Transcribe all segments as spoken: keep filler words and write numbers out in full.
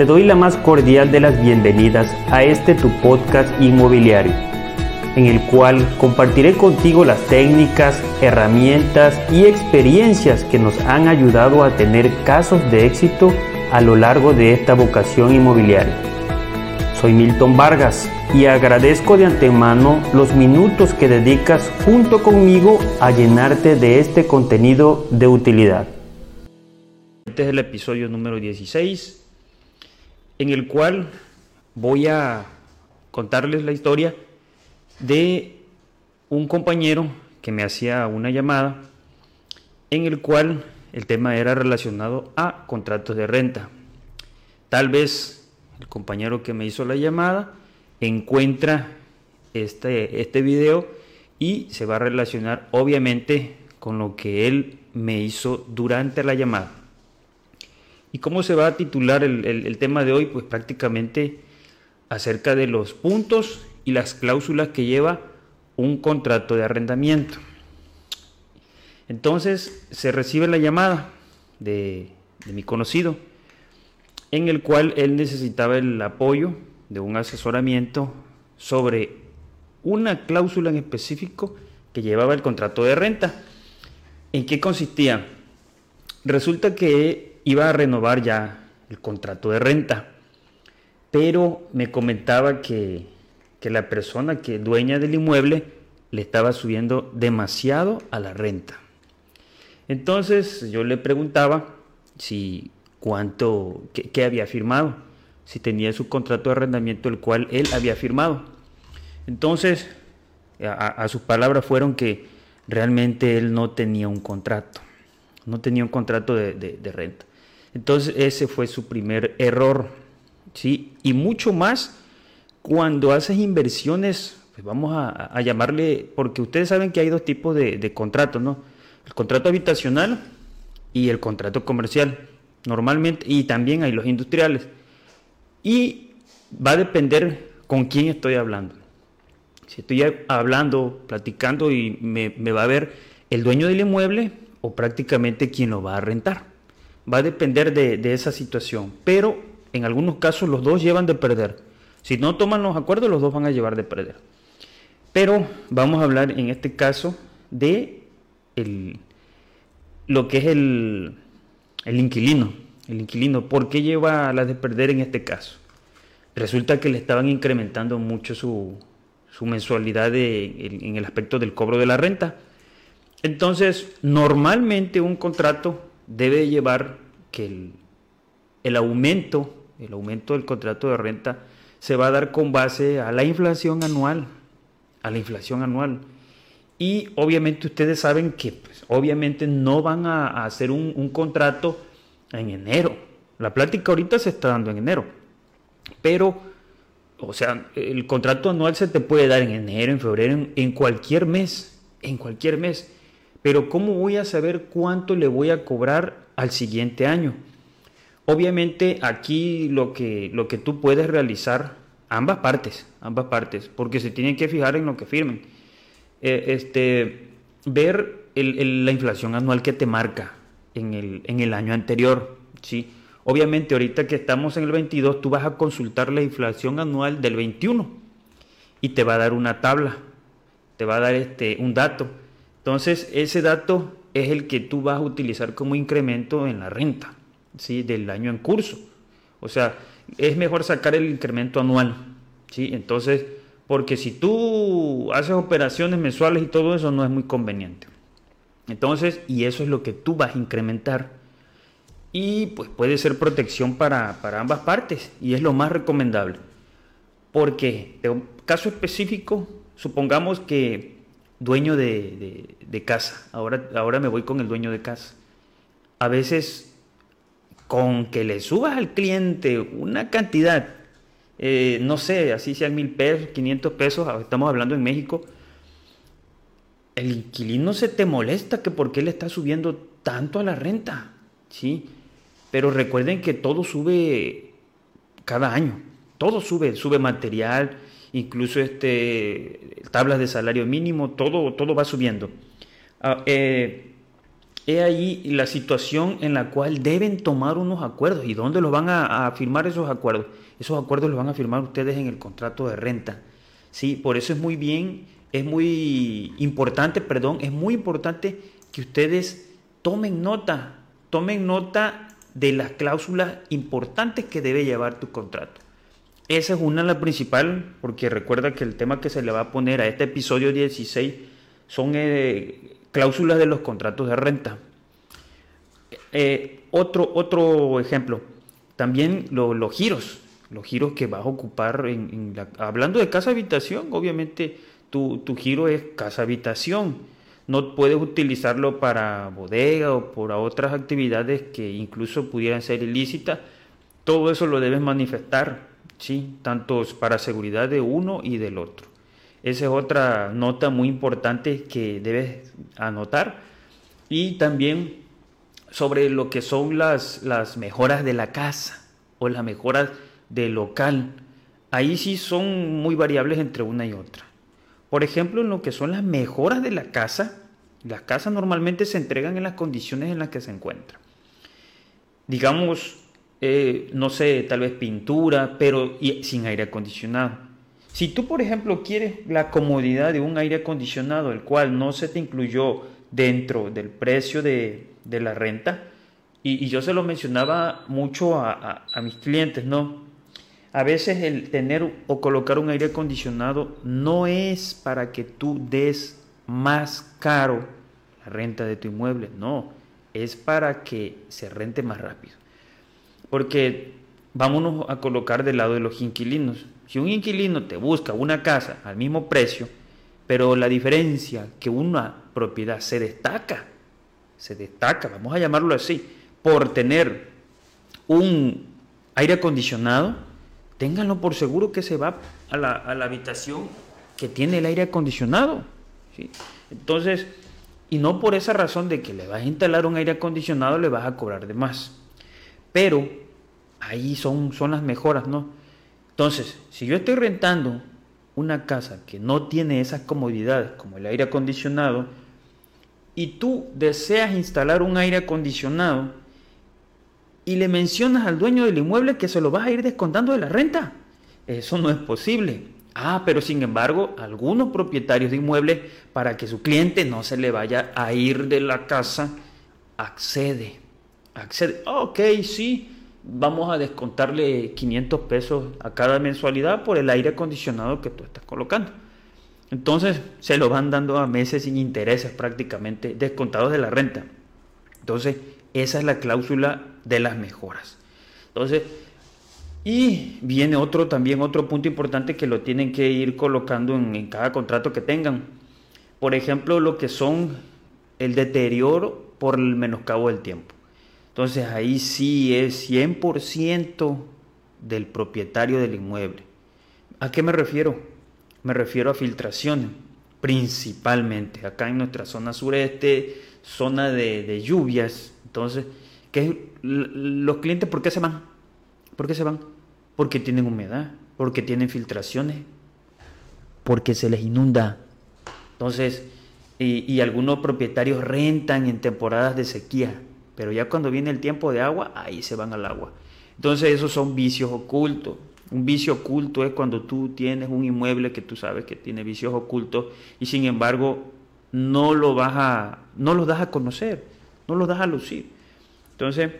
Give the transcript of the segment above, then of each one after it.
Te doy la más cordial de las bienvenidas a este tu podcast inmobiliario, en el cual compartiré contigo las técnicas, herramientas y experiencias que nos han ayudado a tener casos de éxito a lo largo de esta vocación inmobiliaria. Soy Milton Vargas y agradezco de antemano los minutos que dedicas junto conmigo a llenarte de este contenido de utilidad. Este es el episodio número dieciséis, en el cual voy a contarles la historia de un compañero que me hacía una llamada, en el cual el tema era relacionado a contratos de renta. Tal vez el compañero que me hizo la llamada encuentra este, este video y se va a relacionar obviamente con lo que él me hizo durante la llamada. ¿Y cómo se va a titular el, el, el tema de hoy? Pues prácticamente acerca de los puntos y las cláusulas que lleva un contrato de arrendamiento. Entonces se recibe la llamada de, de mi conocido, en el cual él necesitaba el apoyo de un asesoramiento sobre una cláusula en específico que llevaba el contrato de renta. ¿En qué consistía? Resulta que iba a renovar ya el contrato de renta, pero me comentaba que, que la persona que dueña del inmueble le estaba subiendo demasiado a la renta. Entonces yo le preguntaba si... cuánto, qué, qué había firmado, si tenía su contrato de arrendamiento el cual él había firmado. Entonces, a, a sus palabras fueron que realmente él no tenía un contrato, no tenía un contrato de, de, de renta. Entonces, ese fue su primer error, ¿sí? Y mucho más cuando haces inversiones, pues vamos a, a llamarle, porque ustedes saben que hay dos tipos de, de contratos, ¿no? El contrato habitacional y el contrato comercial. Normalmente, y también hay los industriales, y va a depender con quién estoy hablando. Si estoy hablando, platicando y me, me va a ver el dueño del inmueble o prácticamente quien lo va a rentar, va a depender de, de esa situación, pero en algunos casos los dos llevan de perder. Si no toman los acuerdos, los dos van a llevar de perder. Pero vamos a hablar en este caso de el, lo que es el El inquilino, el inquilino, ¿por qué lleva a la de perder en este caso? Resulta que le estaban incrementando mucho su, su mensualidad de, en el aspecto del cobro de la renta. Entonces, normalmente un contrato debe llevar que el, el aumento, el aumento del contrato de renta se va a dar con base a la inflación anual, a la inflación anual. Y obviamente ustedes saben que pues, obviamente no van a, a hacer un, un contrato en enero. La plática ahorita se está dando en enero. Pero, o sea, el contrato anual se te puede dar en enero, en febrero, en, en cualquier mes. En cualquier mes. Pero ¿cómo voy a saber cuánto le voy a cobrar al siguiente año? Obviamente aquí lo que, lo que tú puedes realizar, ambas partes, ambas partes, porque se tienen que fijar en lo que firmen. Este, ver el, el, la inflación anual que te marca en el, en el año anterior, ¿sí? Obviamente ahorita que estamos en el veintidós, tú vas a consultar la inflación anual del veintiuno y te va a dar una tabla, te va a dar este, un dato. Entonces ese dato es el que tú vas a utilizar como incremento en la renta, ¿sí? Del año en curso. O sea, es mejor sacar el incremento anual, ¿sí? Entonces, porque si tú haces operaciones mensuales y todo eso, no es muy conveniente. Entonces, y eso es lo que tú vas a incrementar. Y pues puede ser protección para, para ambas partes. Y es lo más recomendable. Porque, de un caso específico, supongamos que dueño de, de, de casa. Ahora, ahora me voy con el dueño de casa. A veces, con que le subas al cliente una cantidad... Eh, no sé, así sean mil pesos, quinientos pesos, estamos hablando en México, el inquilino se te molesta que por qué le está subiendo tanto a la renta, ¿sí? Pero recuerden que todo sube cada año, todo sube, sube material, incluso este, tablas de salario mínimo, todo, todo va subiendo. Ah, eh, He ahí la situación en la cual deben tomar unos acuerdos. ¿Y dónde los van a, a firmar esos acuerdos? Esos acuerdos los van a firmar ustedes en el contrato de renta. Sí, por eso es muy bien, es muy importante, perdón, es muy importante que ustedes tomen nota, tomen nota de las cláusulas importantes que debe llevar tu contrato. Esa es una, la principal, porque recuerda que el tema que se le va a poner a este episodio dieciséis son eh, cláusulas de los contratos de renta. Eh, otro, otro ejemplo, también lo, los giros, los giros que vas a ocupar, en, en la, hablando de casa-habitación, obviamente tu, tu giro es casa-habitación. No puedes utilizarlo para bodega o para otras actividades que incluso pudieran ser ilícitas. Todo eso lo debes manifestar, ¿sí? Tanto para seguridad de uno y del otro. Esa es otra nota muy importante que debes anotar. Y también sobre lo que son las, las mejoras de la casa o las mejoras del local. Ahí sí son muy variables entre una y otra. Por ejemplo, en lo que son las mejoras de la casa, las casas normalmente se entregan en las condiciones en las que se encuentran. Digamos, eh, no sé, tal vez pintura, pero y, sin aire acondicionado. Si tú, por ejemplo, quieres la comodidad de un aire acondicionado, el cual no se te incluyó dentro del precio de, de la renta, y, y yo se lo mencionaba mucho a, a, a mis clientes, ¿no? A veces el tener o colocar un aire acondicionado no es para que tú des más caro la renta de tu inmueble, no, es para que se rente más rápido. Porque vámonos a colocar del lado de los inquilinos. Si un inquilino te busca una casa al mismo precio, pero la diferencia que una propiedad se destaca, se destaca, vamos a llamarlo así, por tener un aire acondicionado, ténganlo por seguro que se va a la, a la habitación que tiene el aire acondicionado, ¿sí? Entonces, y no por esa razón de que le vas a instalar un aire acondicionado, le vas a cobrar de más. Pero ahí son, son las mejoras, ¿no? Entonces, si yo estoy rentando una casa que no tiene esas comodidades como el aire acondicionado y tú deseas instalar un aire acondicionado, y le mencionas al dueño del inmueble que se lo vas a ir descontando de la renta. Eso no es posible. Ah, pero sin embargo, algunos propietarios de inmuebles, para que su cliente no se le vaya a ir de la casa, accede. Accede. Ok, sí, vamos a descontarle quinientos pesos a cada mensualidad por el aire acondicionado que tú estás colocando. Entonces, se lo van dando a meses sin intereses prácticamente, descontados de la renta. Entonces, esa es la cláusula de las mejoras. Entonces, y viene otro también, otro punto importante que lo tienen que ir colocando en, en cada contrato que tengan. Por ejemplo, lo que son el deterioro por el menoscabo del tiempo. Entonces, ahí sí es cien por ciento del propietario del inmueble. ¿A qué me refiero? Me refiero a filtraciones, principalmente. Acá en nuestra zona sureste, zona de, de lluvias. Entonces, ¿qué, los clientes por qué se van? ¿Por qué se van? Porque tienen humedad, porque tienen filtraciones, porque se les inunda. Entonces, y, y algunos propietarios rentan en temporadas de sequía, pero ya cuando viene el tiempo de agua, ahí se van al agua. Entonces, esos son vicios ocultos. Un vicio oculto es cuando tú tienes un inmueble que tú sabes que tiene vicios ocultos y sin embargo no lo vas a, no los das a conocer, no los das a lucir. Entonces,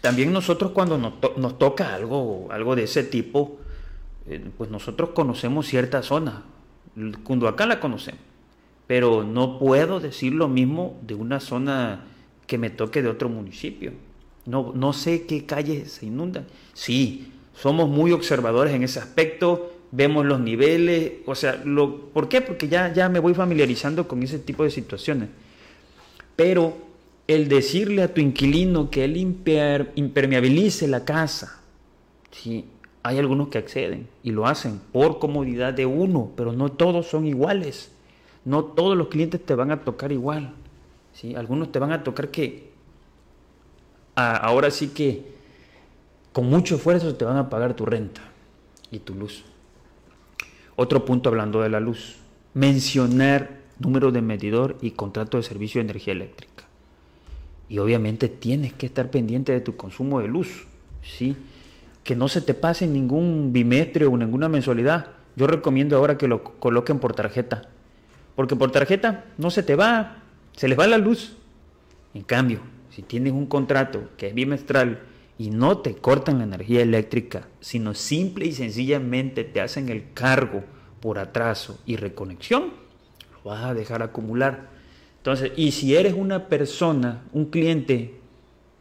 también nosotros cuando nos, to- nos toca algo, algo de ese tipo, eh, pues nosotros conocemos ciertas zonas. Cunduacán la conocemos, pero no puedo decir lo mismo de una zona que me toque de otro municipio. No, no sé qué calles se inundan. Sí, somos muy observadores en ese aspecto, vemos los niveles, o sea, lo, ¿por qué? Porque ya, ya me voy familiarizando con ese tipo de situaciones. Pero el decirle a tu inquilino que él imper- impermeabilice la casa, ¿sí? Hay algunos que acceden y lo hacen por comodidad de uno, pero no todos son iguales, no todos los clientes te van a tocar igual, ¿sí? Algunos te van a tocar que a- ahora sí que con mucho esfuerzo te van a pagar tu renta y tu luz. Otro punto hablando de la luz, mencionar número de medidor y contrato de servicio de energía eléctrica. y obviamente tienes que estar pendiente de tu consumo de luz, ¿sí? Que no se te pase ningún bimestre o ninguna mensualidad. Yo recomiendo ahora que lo coloquen por tarjeta, porque por tarjeta no se te va, se les va la luz. En cambio, si tienes un contrato que es bimestral y no te cortan la energía eléctrica, sino simple y sencillamente te hacen el cargo por atraso y reconexión, lo vas a dejar acumular. Entonces, y si eres una persona, un cliente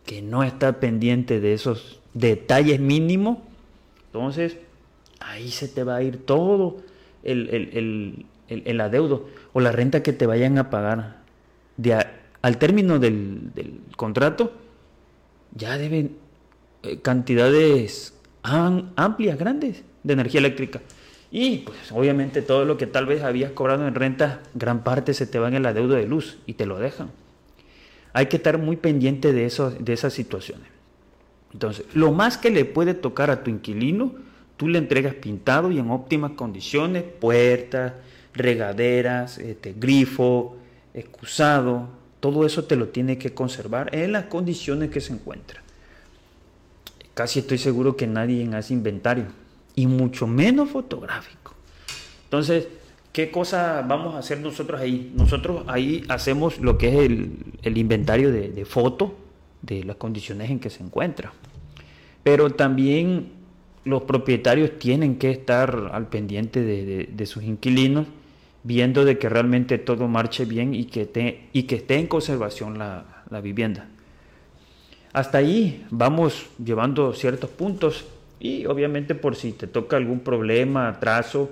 que no está pendiente de esos detalles mínimos, entonces ahí se te va a ir todo el, el, el, el, el adeudo o la renta que te vayan a pagar. De a, al término del, del contrato ya deben eh, cantidades am, amplias, grandes de energía eléctrica. Y pues obviamente todo lo que tal vez habías cobrado en renta, gran parte se te va en el adeudo de luz y te lo dejan. Hay que estar muy pendiente de, eso, de esas situaciones. Entonces, lo más que le puede tocar a tu inquilino, tú le entregas pintado y en óptimas condiciones, puertas, regaderas, este, grifo, excusado, todo eso te lo tiene que conservar en las condiciones que se encuentra. Casi estoy seguro que nadie hace inventario y mucho menos fotográfico. Entonces, ¿qué cosa vamos a hacer nosotros ahí? Nosotros ahí hacemos lo que es el, el inventario de, de foto de las condiciones en que se encuentra. Pero también los propietarios tienen que estar al pendiente de, de, de sus inquilinos, viendo de que realmente todo marche bien y que, te, y que esté en conservación la, la vivienda. Hasta ahí vamos llevando ciertos puntos y obviamente por si te toca algún problema, atraso,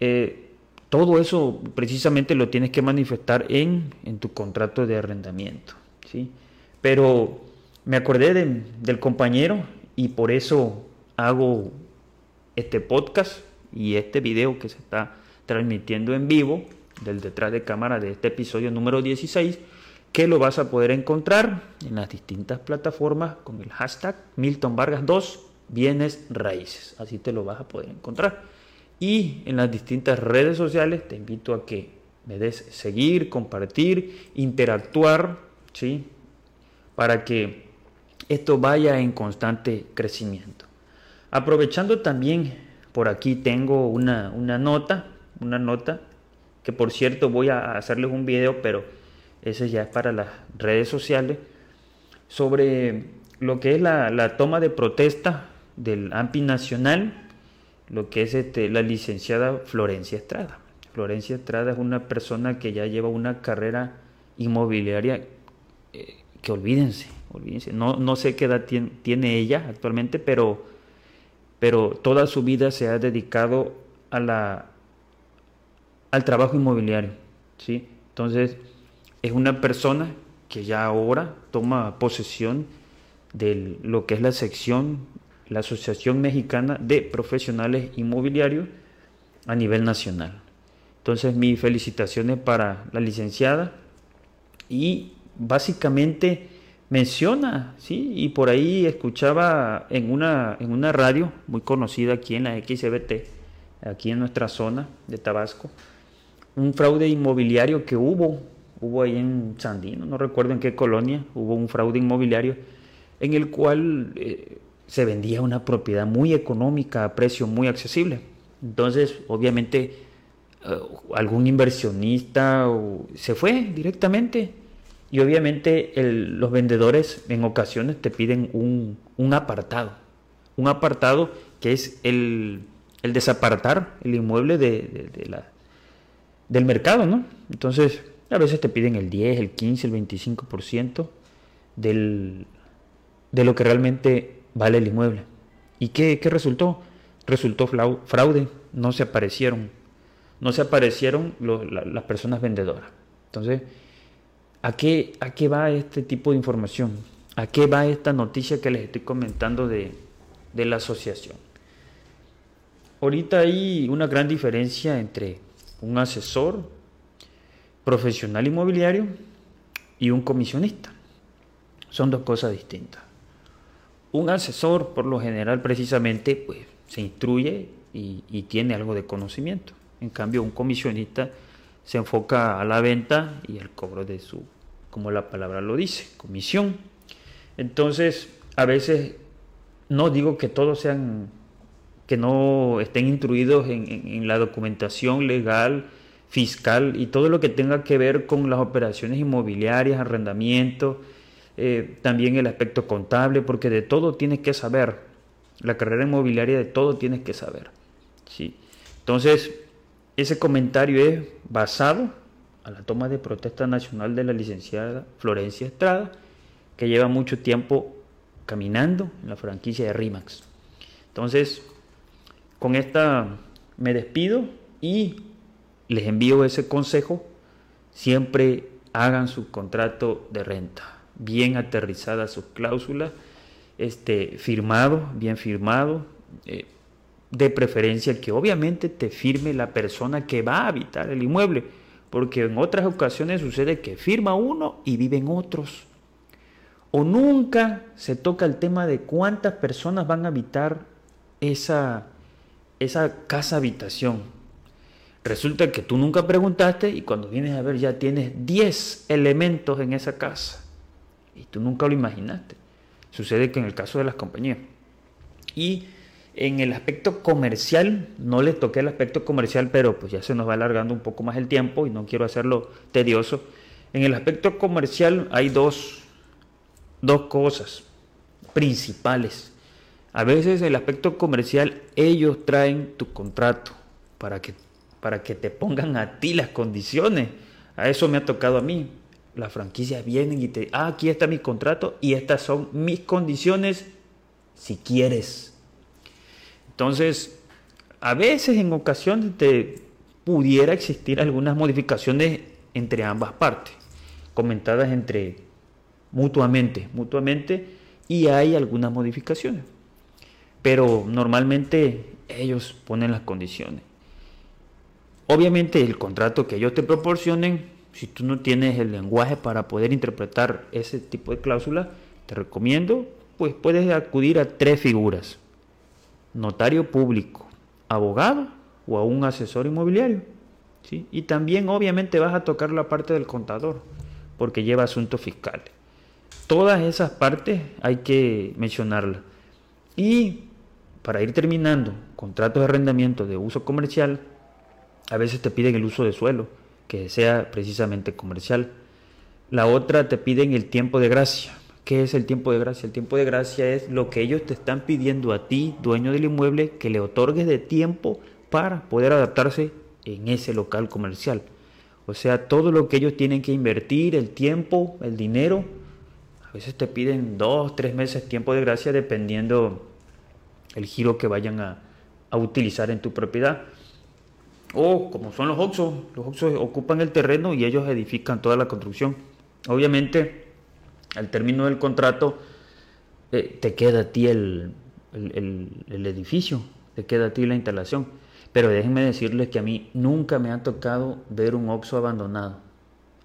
eh, todo eso precisamente lo tienes que manifestar en, en tu contrato de arrendamiento, ¿sí? Pero me acordé de, del compañero y por eso hago este podcast y este video que se está transmitiendo en vivo del detrás de cámara de este episodio número dieciséis, que lo vas a poder encontrar en las distintas plataformas con el hashtag Milton Vargas dos Bienes Raíces. Así te lo vas a poder encontrar. Y en las distintas redes sociales te invito a que me des seguir, compartir, interactuar, ¿sí? Para que esto vaya en constante crecimiento. Aprovechando también, por aquí tengo una, una nota, una nota que por cierto voy a hacerles un video, pero ese ya es para las redes sociales, sobre lo que es la, la toma de protesta del A M P I nacional, lo que es este, la licenciada Florencia Estrada. Florencia Estrada es una persona que ya lleva una carrera inmobiliaria eh, que olvídense, olvídense. No, no sé qué edad tiene, tiene ella actualmente, pero, pero toda su vida se ha dedicado a la, al trabajo inmobiliario, ¿sí? Entonces es una persona que ya ahora toma posesión de lo que es la sección, la Asociación Mexicana de Profesionales Inmobiliarios a nivel nacional. Entonces, mis felicitaciones para la licenciada. Y básicamente menciona, ¿sí? Y por ahí escuchaba en una, en una radio muy conocida aquí en la X B T, aquí en nuestra zona de Tabasco, un fraude inmobiliario que hubo, hubo ahí en Sandino, no recuerdo en qué colonia, hubo un fraude inmobiliario en el cual Eh, se vendía una propiedad muy económica a precio muy accesible. Entonces, obviamente, algún inversionista se fue directamente y obviamente el, los vendedores en ocasiones te piden un, un apartado. Un apartado que es el, el desapartar el inmueble de, de, de la, del mercado, ¿no? Entonces, a veces te piden el diez, el quince, el veinticinco por ciento del, de lo que realmente vale el inmueble. ¿Y qué, qué resultó? Resultó fraude. No se aparecieron. No se aparecieron los, la, las personas vendedoras. Entonces, ¿a qué, ¿a qué va este tipo de información? ¿A qué va esta noticia que les estoy comentando de, de la asociación? Ahorita hay una gran diferencia entre un asesor profesional inmobiliario y un comisionista. Son dos cosas distintas. Un asesor, por lo general, precisamente, pues, se instruye y, y tiene algo de conocimiento. En cambio, un comisionista se enfoca a la venta y al cobro de su, como la palabra lo dice, comisión. Entonces, a veces no digo que todos sean, que no estén instruidos en, en, en la documentación legal, fiscal y todo lo que tenga que ver con las operaciones inmobiliarias, arrendamiento, eh, también el aspecto contable, porque de todo tienes que saber, la carrera inmobiliaria de todo tienes que saber, ¿sí? Entonces, ese comentario es basado a la toma de protesta nacional de la licenciada Florencia Estrada, que lleva mucho tiempo caminando en la franquicia de RIMAX. Entonces, con esta me despido y les envío ese consejo: siempre hagan su contrato de renta, bien aterrizadas sus cláusulas, este, firmado, bien firmado, eh, de preferencia que obviamente te firme la persona que va a habitar el inmueble, porque en otras ocasiones sucede que firma uno y viven otros, o nunca se toca el tema de cuántas personas van a habitar esa, esa casa habitación. Resulta que tú nunca preguntaste y cuando vienes a ver ya tienes diez elementos en esa casa y tú nunca lo imaginaste. Sucede que en el caso de las compañías. Y en el aspecto comercial, no les toqué el aspecto comercial, pero pues ya se nos va alargando un poco más el tiempo y no quiero hacerlo tedioso. En el aspecto comercial hay dos, dos cosas principales. A veces el aspecto comercial, ellos traen tu contrato para que para que te pongan a ti las condiciones. A eso me ha tocado a mí. Las franquicias vienen y te, ah, aquí está mi contrato y estas son mis condiciones si quieres. Entonces, a veces en ocasiones te pudiera existir algunas modificaciones entre ambas partes, comentadas entre mutuamente, mutuamente, y hay algunas modificaciones. Pero normalmente ellos ponen las condiciones. Obviamente el contrato que ellos te proporcionen, si tú no tienes el lenguaje para poder interpretar ese tipo de cláusula, te recomiendo, pues puedes acudir a tres figuras: notario público, abogado o a un asesor inmobiliario, ¿sí? Y también obviamente vas a tocar la parte del contador, porque lleva asuntos fiscales. Todas esas partes hay que mencionarlas. Y para ir terminando, contratos de arrendamiento de uso comercial, a veces te piden el uso de suelo, que sea precisamente comercial. La otra, te piden el tiempo de gracia. ¿Qué es el tiempo de gracia? El tiempo de gracia es lo que ellos te están pidiendo a ti, dueño del inmueble, que le otorgues de tiempo para poder adaptarse en ese local comercial. O sea, todo lo que ellos tienen que invertir, el tiempo, el dinero, a veces te piden dos, tres meses tiempo de gracia, dependiendo el giro que vayan a, a utilizar en tu propiedad. O como son los Oxxo, los Oxxo ocupan el terreno y ellos edifican toda la construcción. Obviamente, al término del contrato, eh, te queda a ti el, el, el, el edificio, te queda a ti la instalación. Pero déjenme decirles que a mí nunca me ha tocado ver un Oxxo abandonado.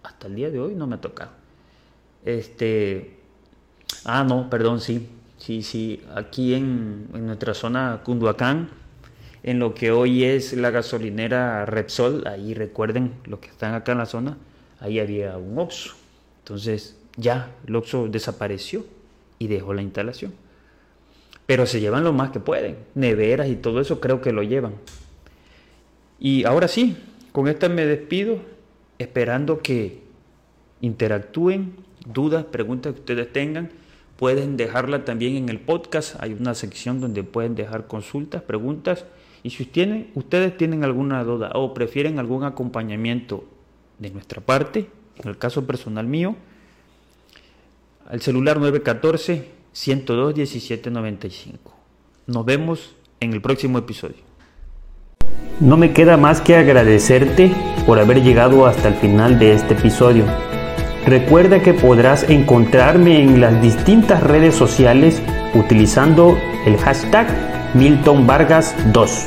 Hasta el día de hoy no me ha tocado. Este, ah, no, perdón, sí, sí, sí. Aquí en, en nuestra zona Cunduacán, en lo que hoy es la gasolinera Repsol, ahí recuerden los que están acá en la zona, ahí había un Oxxo. Entonces ya el Oxxo desapareció y dejó la instalación. Pero se llevan lo más que pueden, neveras y todo eso creo que lo llevan. Y ahora sí, con esta me despido, esperando que interactúen, dudas, preguntas que ustedes tengan. Pueden dejarla también en el podcast, hay una sección donde pueden dejar consultas, preguntas. Y si tienen, ustedes tienen alguna duda o prefieren algún acompañamiento de nuestra parte, en el caso personal mío, al celular nueve uno cuatro, uno cero dos, uno siete nueve cinco. Nos vemos en el próximo episodio. No me queda más que agradecerte por haber llegado hasta el final de este episodio. Recuerda que podrás encontrarme en las distintas redes sociales utilizando el hashtag Milton Vargas dos.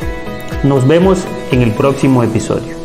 Nos vemos en el próximo episodio.